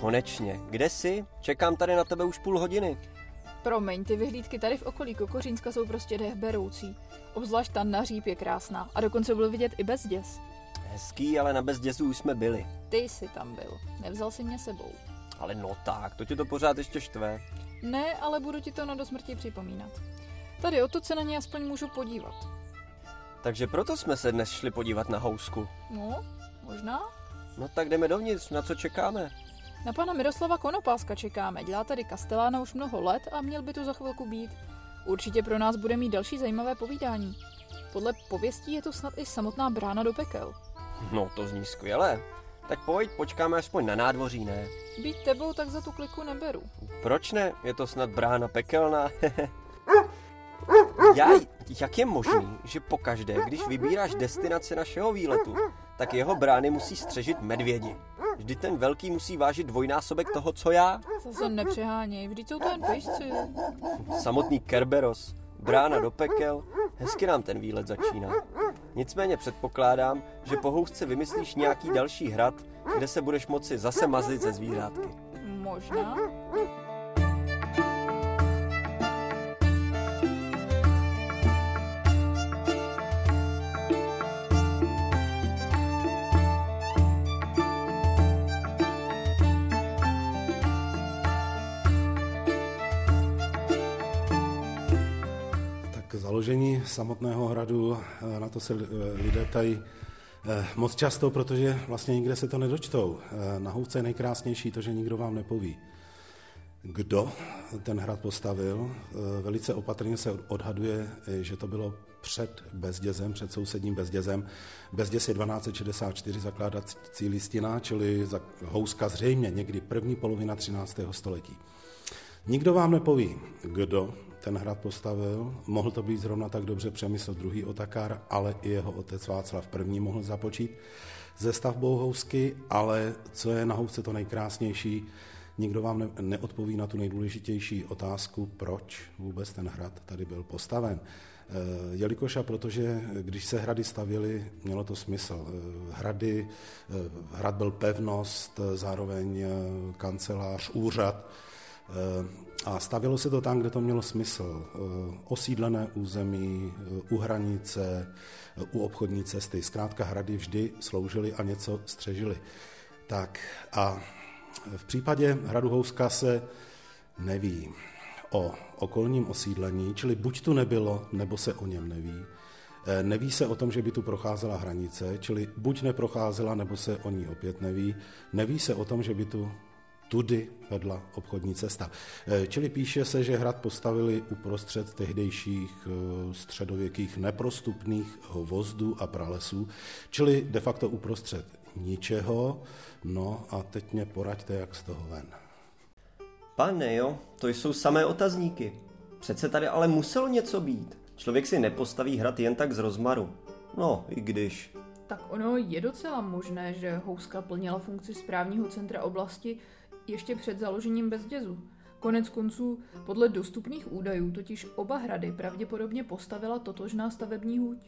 Konečně. Kde jsi? Čekám tady na tebe už půl hodiny. Promiň, ty vyhlídky tady v okolí Kokořínska jsou prostě dechberoucí. Obzvlášť ta na Říp je krásná a dokonce byl vidět i Bezděz. Hezký, ale na Bezdězu už jsme byli. Ty jsi tam byl, nevzal jsi mě sebou. Ale no tak, to ti to pořád ještě štve. Ne, ale budu ti to na dosmrti připomínat. Tady odtud se na ně aspoň můžu podívat. Takže proto jsme se dnes šli podívat na housku. No, možná. No tak jdeme dovnitř, na co čekáme? Na pana Miroslava Konopáska čekáme, dělá tady kastelána už mnoho let a měl by tu za chvilku být. Určitě pro nás bude mít další zajímavé povídání. Podle pověstí je to snad i samotná brána do pekel. No to zní skvěle. Tak pojď, počkáme aspoň na nádvoří, ne? Být tebou tak za tu kliku neberu. Proč ne? Je to snad brána pekelná. Jak je možný, že pokaždé, když vybíráš destinaci našeho výletu, tak jeho brány musí střežit medvědi? Vždyť ten velký musí vážit dvojnásobek toho, co já. Zase nepřeháněj, vždyť jsou to jen pejsci. Samotný Kerberos, brána do pekel, hezky nám ten výlet začíná. Nicméně předpokládám, že po housce vymyslíš nějaký další hrad, kde se budeš moci zase mazlit ze zvířátky. Možná. Založení samotného hradu, na to se lidé ptají moc často, protože vlastně nikde se to nedočtou. Na housce je nejkrásnější to, že nikdo vám nepoví, kdo ten hrad postavil. Velice opatrně se odhaduje, že to bylo před Bezdězem, před sousedním Bezdězem. Bezděz je 1264 zakládací listina, čili houska zřejmě někdy první polovina 13. století. Nikdo vám nepoví, kdo ten hrad postavil, mohl to být zrovna tak dobře Přemysl II. Otakar, ale i jeho otec Václav I. mohl započít se stavbou housky, ale co je na housce to nejkrásnější, nikdo vám neodpoví na tu nejdůležitější otázku, proč vůbec ten hrad tady byl postaven. Jelikož a protože, když se hrady stavěly, mělo to smysl. Hrad byl pevnost, zároveň kancelář, úřad, a stavělo se to tam, kde to mělo smysl. Osídlené území, u hranice, u obchodní cesty. Zkrátka hrady vždy sloužily a něco střežily. Tak a v případě hradu Houska se neví o okolním osídlení, čili buď tu nebylo, nebo se o něm neví. Neví se o tom, že by tu procházela hranice, čili buď neprocházela, nebo se o ní opět neví. Neví se o tom, že by tu tudy vedla obchodní cesta. Čili píše se, že hrad postavili uprostřed tehdejších středověkých neprostupných vozdů a pralesů, čili de facto uprostřed ničeho. No a teď mě poraďte, jak z toho ven. Pane jo, to jsou samé otazníky. Přece tady ale muselo něco být. Člověk si nepostaví hrad jen tak z rozmaru. No, i když. Tak ono je docela možné, že Houska plnila funkci správního centra oblasti, ještě před založením Bezdězu. Konec konců, podle dostupných údajů, totiž oba hrady pravděpodobně postavila totožná stavební huť.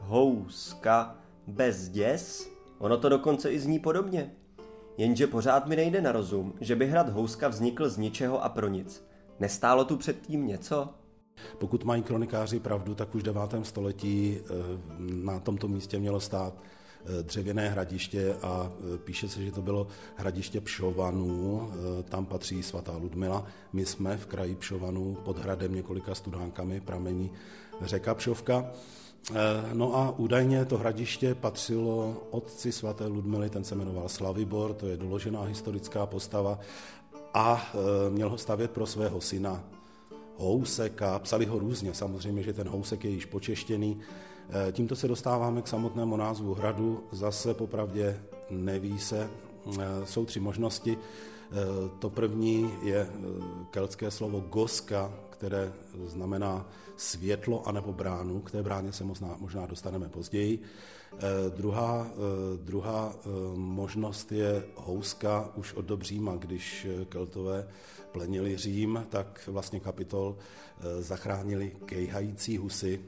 Houska, Bezděz? Ono to dokonce i zní podobně. Jenže pořád mi nejde na rozum, že by hrad Houska vznikl z ničeho a pro nic. Nestálo tu předtím něco? Pokud mají kronikáři pravdu, tak už v 9. století na tomto místě mělo stát dřevěné hradiště a píše se, že to bylo hradiště Pšovanů, tam patří svatá Ludmila. My jsme v kraji Pšovanů pod hradem několika studánkami, pramení řeka Pšovka. No a údajně to hradiště patřilo otci svaté Ludmily, ten se jmenoval Slavibor, to je doložená historická postava a měl ho stavět pro svého syna Houseka, psali ho různě, samozřejmě, že ten Housek je již počeštěný. Tímto se dostáváme k samotnému názvu hradu, zase popravdě neví se, jsou tři možnosti. To první je keltské slovo goska, které znamená světlo anebo bránu, k té bráně se možná dostaneme později. Druhá možnost je Houska už od dobříma, když Keltové plenili Řím, tak vlastně Kapitol zachránili kejhající husy,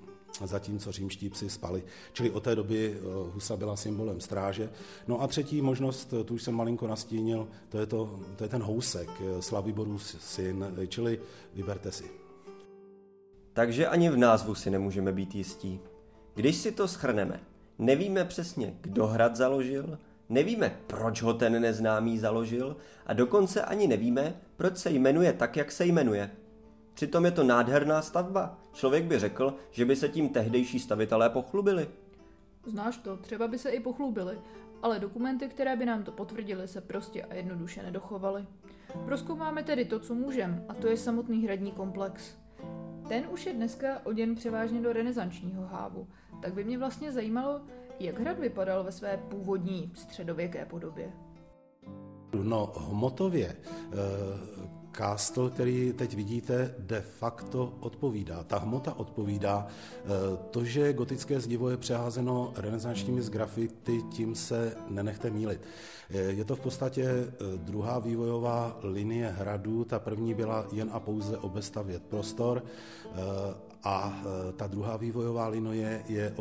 zatímco římští psi spali. Čili od té doby husa byla symbolem stráže. No a třetí možnost, tu už jsem malinko nastínil, to je ten Housek, Slaviborův syn, čili vyberte si. Takže ani v názvu si nemůžeme být jistí. Když si to shrneme, nevíme přesně, kdo hrad založil, nevíme, proč ho ten neznámý založil a dokonce ani nevíme, proč se jmenuje tak, jak se jmenuje. Přitom je to nádherná stavba. Člověk by řekl, že by se tím tehdejší stavitelé pochlubili. Znáš to, třeba by se i pochlubili, ale dokumenty, které by nám to potvrdily, se prostě a jednoduše nedochovaly. Prozkoumáme tedy to, co můžeme, a to je samotný hradní komplex. Ten už je dneska oděn převážně do renesančního hávu, tak by mě vlastně zajímalo, jak hrad vypadal ve své původní středověké podobě. No, hmotově kástl, který teď vidíte, de facto odpovídá. Ta hmota odpovídá. To, že gotické zdivo je přeházeno renesančními grafity, tím se nenechte mýlit. Je to v podstatě druhá vývojová linie hradu. Ta první byla jen a pouze obestavět prostor a ta druhá vývojová linie je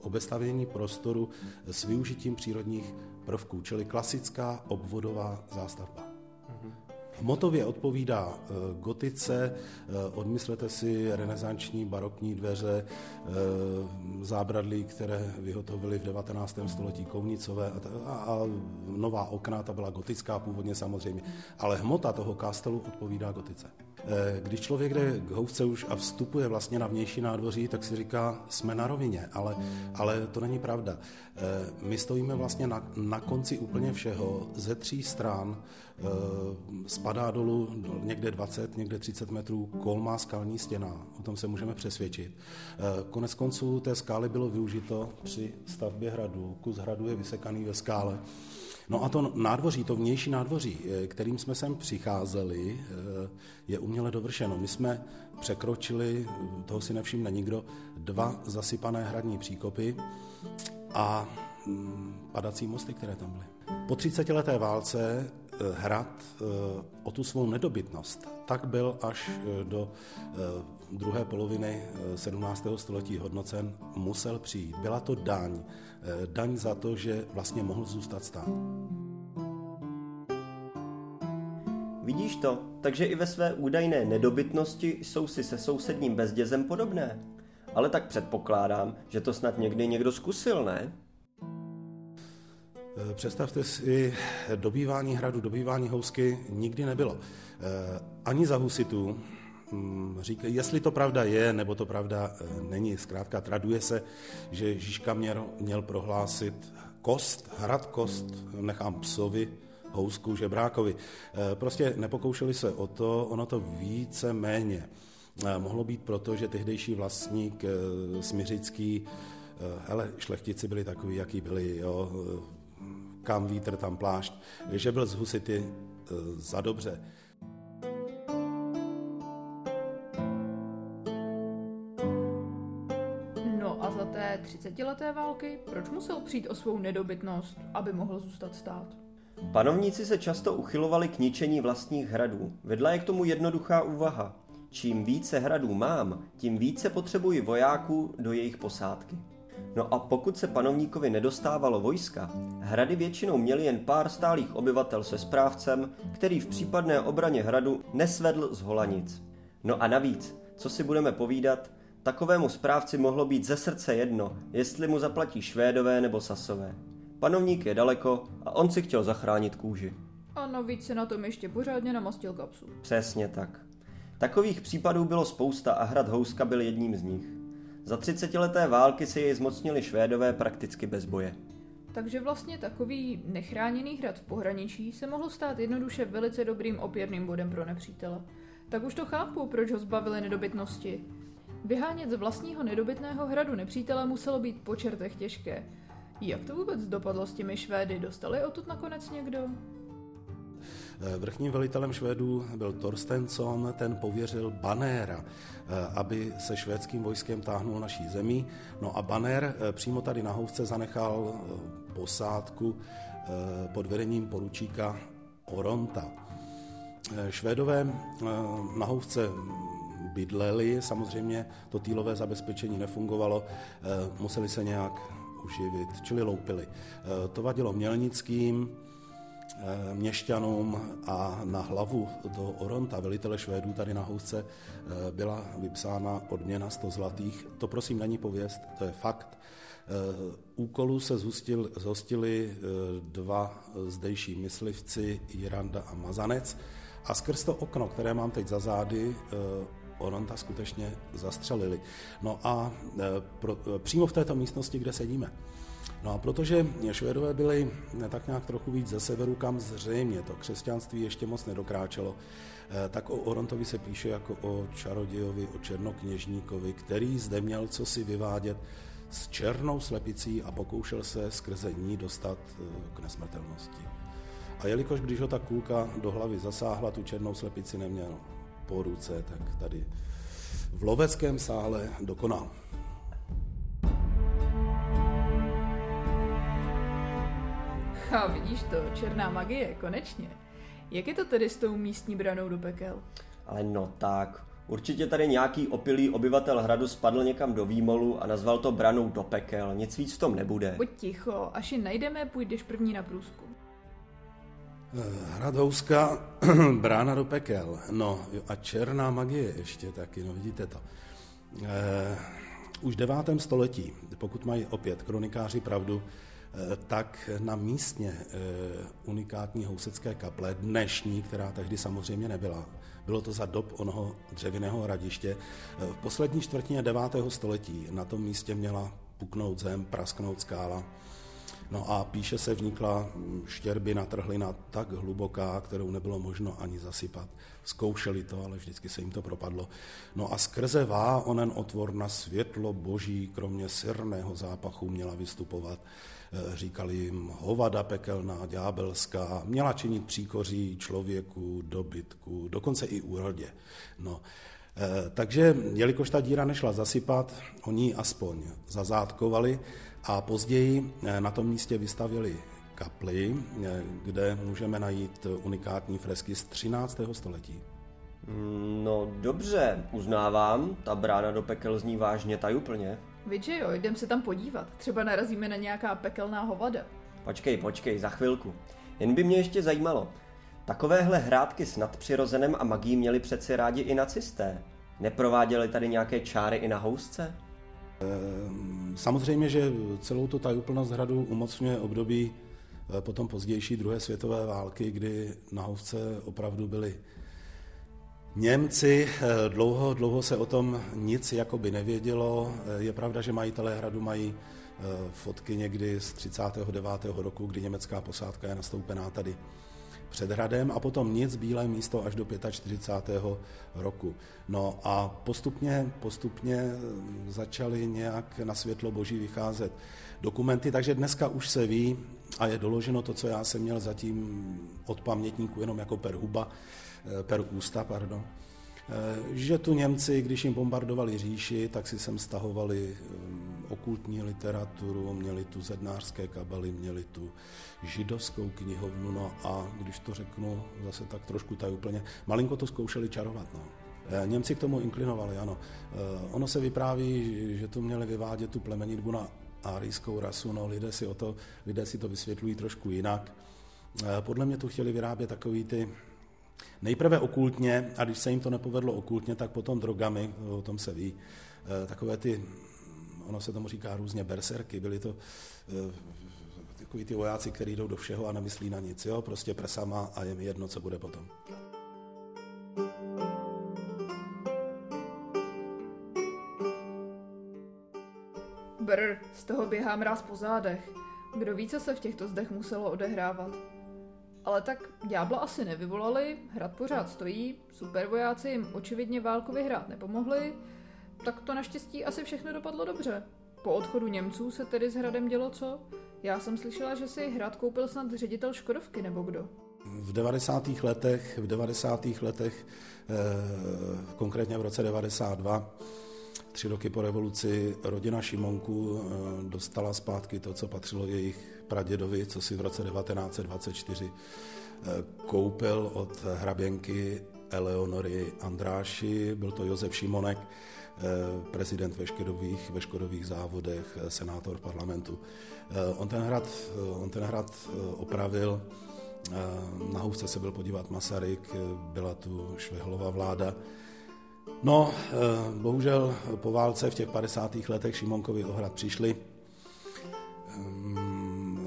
obestavění prostoru s využitím přírodních prvků, čili klasická obvodová zástavba. Hmotově odpovídá gotice, odmyslete si renesanční barokní dveře, zábradlí, které vyhotovili v 19. století Kounicové a nová okna, ta byla gotická původně samozřejmě, ale hmota toho kastelu odpovídá gotice. Když člověk jde k Housce už a vstupuje vlastně na vnější nádvoří, tak si říká, jsme na rovině, ale to není pravda. My stojíme vlastně na konci úplně všeho, ze tří stran, spadá dolů někde 20, někde 30 metrů, kol má skalní stěna, o tom se můžeme přesvědčit. Konec konců té skály bylo využito při stavbě hradu, kus hradu je vysekaný ve skále. No a to nádvoří, to vnější nádvoří, kterým jsme sem přicházeli, je uměle dovršeno. My jsme překročili, toho si nevšimne nikdo, 2 zasypané hradní příkopy a padací mosty, které tam byly. Po 30leté válce hrad o tu svou nedobytnost tak byl až do druhé poloviny 17. století hodnocen, musel přijít. Byla to daň za to, že vlastně mohl zůstat stát. Vidíš to? Takže i ve své údajné nedobytnosti jsou si se sousedním Bezdězem podobné. Ale tak předpokládám, že to snad někdy někdo zkusil, ne? Představte si, dobývání hradu, dobývání Housky nikdy nebylo. Ani za husitů, říkají, jestli to pravda je, nebo to pravda není. Zkrátka traduje se, že Žižka měl prohlásit hrad kost, nechám psovi, Housku žebrákovi. Prostě nepokoušeli se o to, ono to více méně. Mohlo být proto, že tehdejší vlastník Smiřický, hele, šlechtici byli takový, jaký byli, jo, kam vítr, tam plášť, že byl z husity za dobře. No a za té 30leté války, proč musel přijít o svou nedobytnost, aby mohl zůstat stát? Panovníci se často uchylovali k ničení vlastních hradů. Vedla je k tomu jednoduchá úvaha. Čím více hradů mám, tím více potřebuji vojáků do jejich posádky. No a pokud se panovníkovi nedostávalo vojska, hrady většinou měly jen pár stálých obyvatel se správcem, který v případné obraně hradu nesvedl z hola nic. No a navíc, co si budeme povídat, takovému správci mohlo být ze srdce jedno, jestli mu zaplatí Švédové nebo Sasové. Panovník je daleko a on si chtěl zachránit kůži. A navíc se na tom ještě pořádně namastil kapsu. Přesně tak. Takových případů bylo spousta a hrad Houska byl jedním z nich. Za 30leté války se jej zmocnili Švédové prakticky bez boje. Takže vlastně takový nechráněný hrad v pohraničí se mohl stát jednoduše velice dobrým opěrným bodem pro nepřítele. Tak už to chápu, proč ho zbavili nedobytnosti. Vyhánět z vlastního nedobytného hradu nepřítele muselo být po čertech těžké. Jak to vůbec dopadlo s těmi Švédy? Dostali odtud nakonec někdo? Vrchním velitelem Švédů byl Torstenson, ten pověřil Banéra, aby se švédským vojskem táhnul naší zemí. No a Banér přímo tady na Housce zanechal posádku pod vedením poručíka Oronta. Švédové na Housce bydleli. Samozřejmě to týlové zabezpečení nefungovalo, museli se nějak uživit, čili loupili. To vadilo mělnickým, měšťanům a na hlavu toho Oronta, velitele Švédů tady na Housce, byla vypsána odměna 100 zlatých. To prosím není pověst, to je fakt. Úkolu se zhostili dva zdejší myslivci, Jiranda a Mazanec, a skrz to okno, které mám teď za zády, Oronta skutečně zastřelili. No a přímo v této místnosti, kde sedíme. No a protože Švédové byli tak nějak trochu víc ze severu, kam zřejmě to křesťanství ještě moc nedokráčelo, tak o Orontovi se píše jako o čarodějovi, o černokněžníkovi, který zde měl cosi vyvádět s černou slepicí a pokoušel se skrze ní dostat k nesmrtelnosti. A jelikož když ho ta kulka do hlavy zasáhla, tu černou slepici neměl po ruce, tak tady v loveckém sále dokonal. A vidíš to, černá magie, konečně. Jak je to tedy s tou místní branou do pekel? Ale no tak, určitě tady nějaký opilý obyvatel hradu spadl někam do Výmolu a nazval to branou do pekel, nic víc v tom nebude. Buď ticho, až ji najdeme, půjdeš první na průzku. Hrad Houska, brána do pekel, no a černá magie ještě taky, no vidíte to. Už v 9. století, pokud mají opět kronikáři pravdu, tak na místně unikátní housecké kaple, dnešní, která tehdy samozřejmě nebyla, bylo to za dob onoho dřevěného hradiště, v poslední čtvrtině 9. století na tom místě měla puknout zem, prasknout skála. No a píše se vnikla štěrbina, trhlina tak hluboká, kterou nebylo možno ani zasypat. Zkoušeli to, ale vždycky se jim to propadlo. No a skrze vá onen otvor na světlo boží, kromě syrného zápachu, měla vystupovat. Říkali jim hovada pekelná, ďábelská, měla činit příkoří člověku, dobytku, dokonce i úrodě. No. Takže, jelikož ta díra nešla zasypat, oni ji aspoň zazátkovali a později na tom místě vystavěli kapli, kde můžeme najít unikátní fresky z 13. století. No dobře, uznávám, ta brána do pekel zní vážně tajuplně. Vidíš jo, jdem se tam podívat, třeba narazíme na nějaká pekelná hovada. Počkej, za chvilku. Jen by mě ještě zajímalo, takovéhle hrátky s nadpřirozenem a magií měli přeci rádi i nacisté. Neprováděli tady nějaké čáry i na Housce? Samozřejmě, že celou tu tajuplnost hradu umocňuje období potom pozdější druhé světové války, kdy na Housce opravdu byli Němci, dlouho se o tom nic jakoby nevědělo. Je pravda, že majitelé hradu mají fotky někdy z 39. roku, kdy německá posádka je nastoupená tady před hradem a potom nic, bílé místo až do 45. roku. No a postupně začaly nějak na světlo boží vycházet dokumenty, takže dneska už se ví a je doloženo to, co já jsem měl zatím od pamětníků jenom jako per ústa, že tu Němci, když jim bombardovali říši, tak si sem stahovali okultní literaturu, měli tu zednářské kabely, měli tu židovskou knihovnu, no a když to řeknu zase tak trošku tajuplně, malinko to zkoušeli čarovat, no. Němci k tomu inklinovali, ano. Ono se vypráví, že tu měli vyvádět tu plemenitbu na árijskou rasu, no lidé si to vysvětlují trošku jinak. Podle mě tu chtěli vyrábět takový ty nejprve okultně, a když se jim to nepovedlo okultně, tak potom drogami, o tom se ví, takové ty, ono se tomu říká různě berserky, byly to takový ty vojáci, kteří jdou do všeho a nemyslí na nic, jo? Prostě prsama a je mi jedno, co bude potom. Brr, z toho běhá mráz po zádech. Kdo ví, co se v těchto zdech muselo odehrávat. Ale tak ďábla asi nevyvolali, hrad pořád stojí, supervojáci jim očividně válkově hrát nepomohli, tak to naštěstí asi všechno dopadlo dobře. Po odchodu Němců se tedy s hradem dělo co? Já jsem slyšela, že si hrad koupil snad ředitel Škodovky nebo kdo? V 90. letech, konkrétně v roce 92, 3 roky po revoluci, rodina Šimonků dostala zpátky to, co patřilo jejich pradědovi, co si v roce 1924 koupil od hraběnky Eleonory Andráši, byl to Josef Šimonek, prezident ve Škodových závodech, senátor parlamentu. On ten hrad opravil, na Housce se byl podívat Masaryk, byla tu Švehlová vláda. No, bohužel po válce v těch 50. letech Šimonkovi o hrad přišli.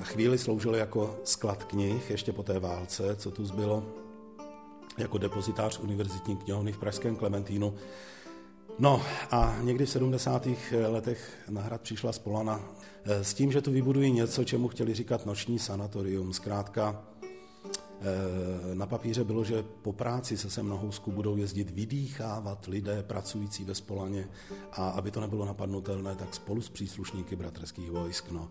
Chvíli sloužil jako sklad knih, ještě po té válce, co tu zbylo, jako depozitář univerzitní knihovny v pražském Klementínu. No a někdy v 70. letech na hrad přišla Spolana s tím, že tu vybudují něco, čemu chtěli říkat noční sanatorium. Zkrátka na papíře bylo, že po práci se sem na Housku budou jezdit vydýchávat lidé pracující ve Spolaně, a aby to nebylo napadnutelné, tak spolu s příslušníky bratrských vojsk. No.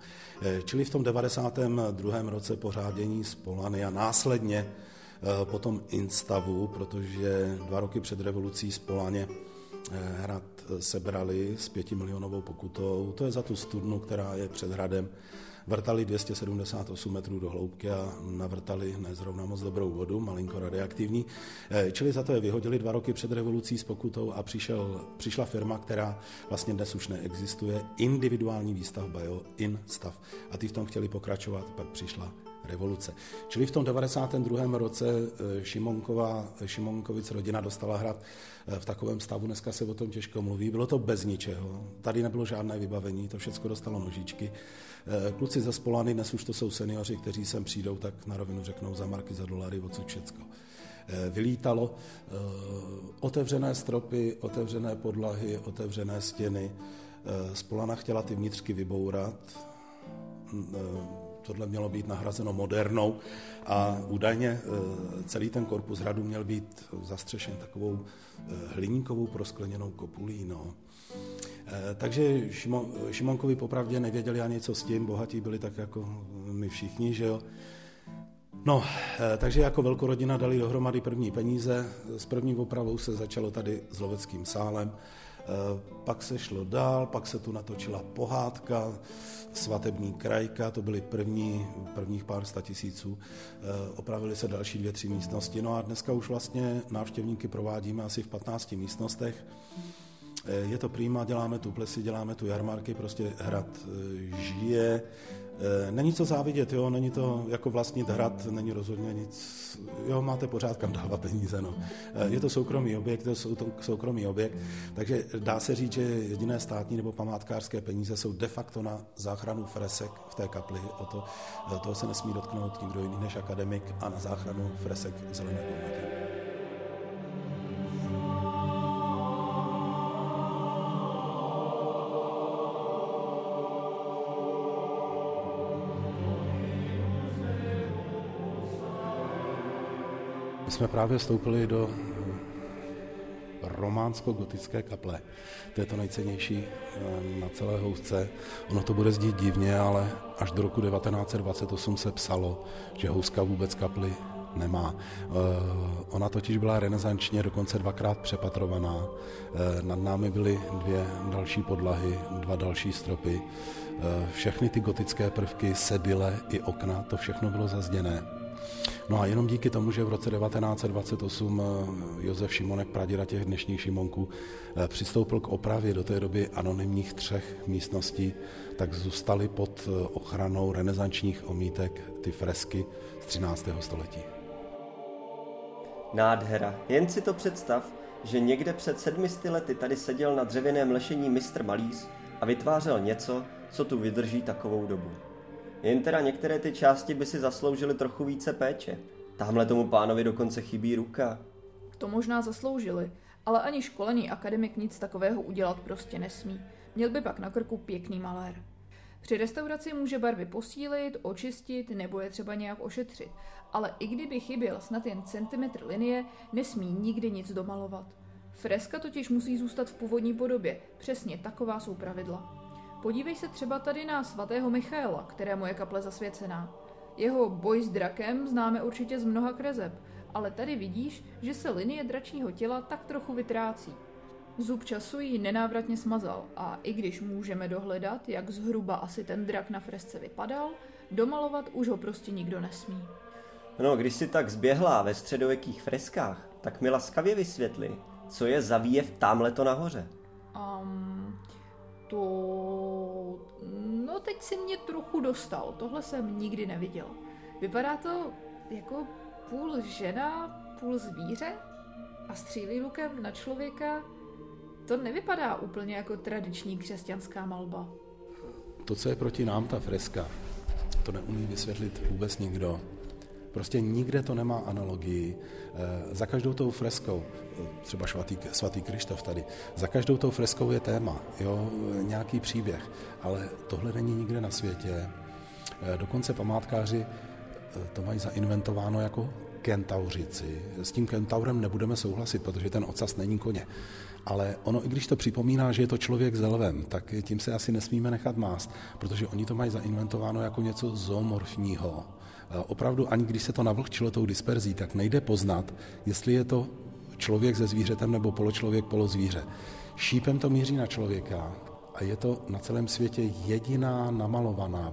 Čili v tom 92. roce pořádění Spolany a následně potom instavu, protože 2 roky před revolucí Spolaně hrad sebrali s 5milionovou pokutou, to je za tu studnu, která je před hradem, vrtali 278 metrů do hloubky a navrtali nezrovna moc dobrou vodu, malinko radioaktivní, čili za to je vyhodili 2 roky před revolucí s pokutou a přišla firma, která vlastně dnes už neexistuje, individuální výstavba, jo, Instav, a ty v tom chtěli pokračovat, pak přišla revoluce. Čili v tom 92. roce Šimonkovic rodina dostala hrad v takovém stavu, dneska se o tom těžko mluví, bylo to bez ničeho, tady nebylo žádné vybavení, to všechno dostalo nožičky. Kluci ze Spolany, dnes už to jsou seniori, kteří sem přijdou, tak na rovinu řeknou za marky, za dolary, odsud všecko vylítalo. Otevřené stropy, otevřené podlahy, otevřené stěny. Spolana chtěla ty vnitřky vybourat, tohle mělo být nahrazeno modernou a údajně celý ten korpus hradu měl být zastřešen takovou hliníkovou proskleněnou kopulí. No. Takže Šimonkovi popravdě nevěděli ani co s tím, bohatí byli tak jako my všichni, že jo. No, takže jako velkorodina dali dohromady první peníze, s první opravou se začalo tady s loveckým sálem, pak se šlo dál, pak se tu natočila pohádka, svatební krajka, to byly prvních pár statisíců, opravily se další 2-3 místnosti, no a dneska už vlastně návštěvníky provádíme asi v 15 místnostech, je to prýma, děláme tu plesy, děláme tu jarmarky, prostě hrad žije. Není co závidět, jo, není to jako vlastnit hrad, není rozhodně nic, jo, máte pořád kam dávat peníze, no. Je to soukromý objekt, takže dá se říct, že jediné státní nebo památkářské peníze jsou de facto na záchranu fresek v té kapli, toho se nesmí dotknout nikdo jiný než akademik, a na záchranu fresek zelené pomníky. My jsme právě vstoupili do románsko-gotické kaple. To je to nejcennější na celé Housce. Ono to bude zdít divně, ale až do roku 1928 se psalo, že Houska vůbec kapli nemá. Ona totiž byla renesančně dokonce 2krát přepatrovaná. Nad námi byly 2 další podlahy, 2 další stropy. Všechny ty gotické prvky, sedile i okna, to všechno bylo zazděné. No a jenom díky tomu, že v roce 1928 Josef Šimonek, praděda těch dnešních Šimonků, přistoupil k opravě do té doby anonymních 3 místností, tak zůstaly pod ochranou renesančních omítek ty fresky z 13. století. Nádhera. Jen si to představ, že někde před 700 lety tady seděl na dřevěném lešení mistr malíř a vytvářel něco, co tu vydrží takovou dobu. Jen teda některé ty části by si zasloužily trochu více péče. Támhle tomu pánovi dokonce chybí ruka. To možná zasloužili, ale ani školený akademik nic takového udělat prostě nesmí. Měl by pak na krku pěkný malér. Při restauraci může barvy posílit, očistit nebo je třeba nějak ošetřit, ale i kdyby chyběl snad jen centimetr linie, nesmí nikdy nic domalovat. Freska totiž musí zůstat v původní podobě, přesně taková jsou pravidla. Podívej se třeba tady na svatého Michaela, kterému je kaple zasvěcená. Jeho boj s drakem známe určitě z mnoha kreseb, ale tady vidíš, že se linie dračního těla tak trochu vytrácí. Zub času ji nenávratně smazal a i když můžeme dohledat, jak zhruba asi ten drak na fresce vypadal, domalovat už ho prostě nikdo nesmí. No, když si tak zběhlá ve středověkých freskách tak mi laskavě vysvětli, co je za výjev támhleto nahoře. No teď si mě trochu dostal, tohle jsem nikdy neviděl. Vypadá to jako půl žena, půl zvíře a střílí lukem na člověka. To nevypadá úplně jako tradiční křesťanská malba. To, co je proti nám ta freska, to neumí vysvětlit vůbec nikdo. Prostě nikde to nemá analogii. Za každou tou freskou, třeba svatý Kryštof tady, za každou tou freskou je téma, jo, nějaký příběh, ale tohle není nikde na světě. Dokonce památkáři to mají zainventováno jako kentauřici. S tím kentaurem nebudeme souhlasit, protože ten ocas není koně. Ale ono, i když to připomíná, že je to člověk s lvem, tak tím se asi nesmíme nechat mást, protože oni to mají zainventováno jako něco zoomorfního. Opravdu, ani když se to navlhčilo tou disperzí, tak nejde poznat, jestli je to člověk se zvířetem nebo poločlověk, polozvíře. Šípem to míří na člověka a je to na celém světě jediná namalovaná,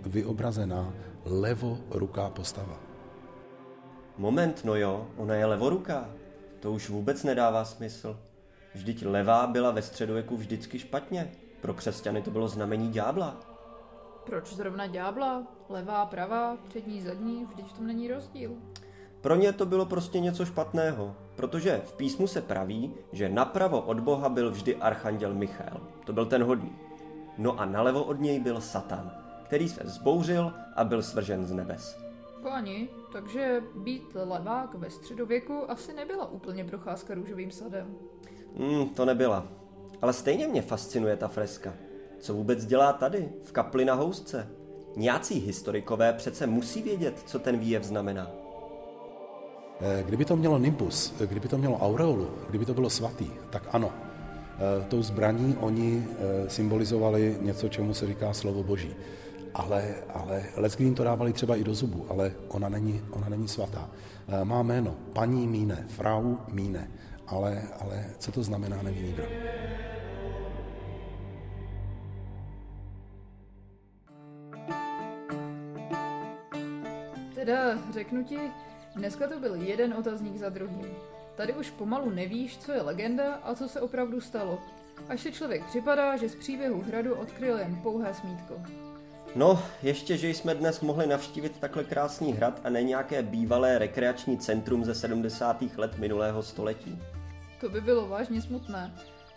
vyobrazená levoruká postava. Moment, no jo, ona je levoruká. To už vůbec nedává smysl. Vždyť levá byla ve středověku vždycky špatně. Pro křesťany to bylo znamení ďábla. Proč zrovna ďábla? Levá, pravá, přední, zadní, vždyť v tom není rozdíl. Pro ně to bylo prostě něco špatného, protože v písmu se praví, že napravo od Boha byl vždy archanděl Michael. To byl ten hodný. No a nalevo od něj byl Satan, který se vzbouřil a byl svržen z nebes. Páni, takže být levák ve středověku asi nebyla úplně procházka růžovým sadem. To nebyla. Ale stejně mě fascinuje ta freska. Co vůbec dělá tady, v kapli na Housce? Nějací historikové přece musí vědět, co ten výjev znamená. Kdyby to mělo nimbus, kdyby to mělo aureolu, kdyby to bylo svatý, tak ano. Tou zbraní oni symbolizovali něco, čemu se říká slovo boží. Ale leckým to dávali třeba i do zubu, ale ona není svatá. Má jméno paní Míne, frau Míne, ale co to znamená, neví nikdo. Teda řeknu ti, dneska to byl jeden otazník za druhým. Tady už pomalu nevíš, co je legenda a co se opravdu stalo. Až se člověk připadá, že z příběhu hradu odkryl jen pouhé smítko. No, ještě, že jsme dnes mohli navštívit takhle krásný hrad a ne nějaké bývalé rekreační centrum ze 70. let minulého století. To by bylo vážně smutné.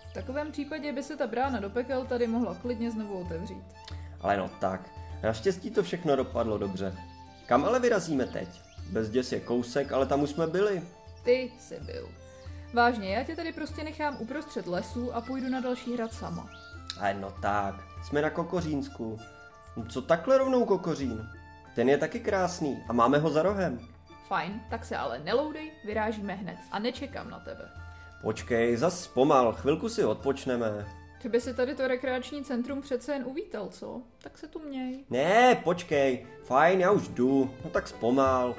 V takovém případě by se ta brána do pekel tady mohla klidně znovu otevřít. Ale no tak, naštěstí to všechno dopadlo dobře. Kam ale vyrazíme teď? Bezděz je kousek, ale tam už jsme byli. Ty jsi byl. Vážně, já tě tady prostě nechám uprostřed lesu a půjdu na další hrad sama. Ale no tak, jsme na Kokořínsku. Co takhle rovnou Kokořín? Ten je taky krásný a máme ho za rohem. Fajn, tak se ale neloudej, vyrážíme hned a nečekám na tebe. Počkej, zas pomal, chvilku si odpočneme. Ty by si tady to rekreační centrum přece jen uvítal, co? Tak se tu měj. Ne, počkej, fajn, já už jdu, no tak zpomal.